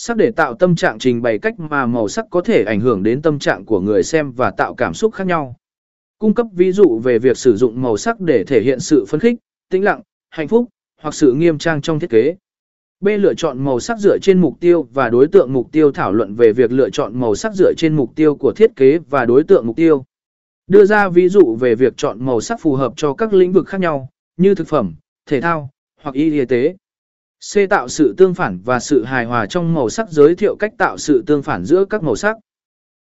Sắc để tạo tâm trạng trình bày cách mà màu sắc có thể ảnh hưởng đến tâm trạng của người xem và tạo cảm xúc khác nhau. Cung cấp ví dụ về việc sử dụng màu sắc để thể hiện sự phấn khích, tĩnh lặng, hạnh phúc, hoặc sự nghiêm trang trong thiết kế. B. Lựa chọn màu sắc dựa trên mục tiêu và đối tượng mục tiêu. Thảo luận về việc lựa chọn màu sắc dựa trên mục tiêu của thiết kế và đối tượng mục tiêu. Đưa ra ví dụ về việc chọn màu sắc phù hợp cho các lĩnh vực khác nhau, như thực phẩm, thể thao, hoặc y tế. C. Tạo sự tương phản và sự hài hòa trong màu sắc. Giới thiệu cách tạo sự tương phản giữa các màu sắc.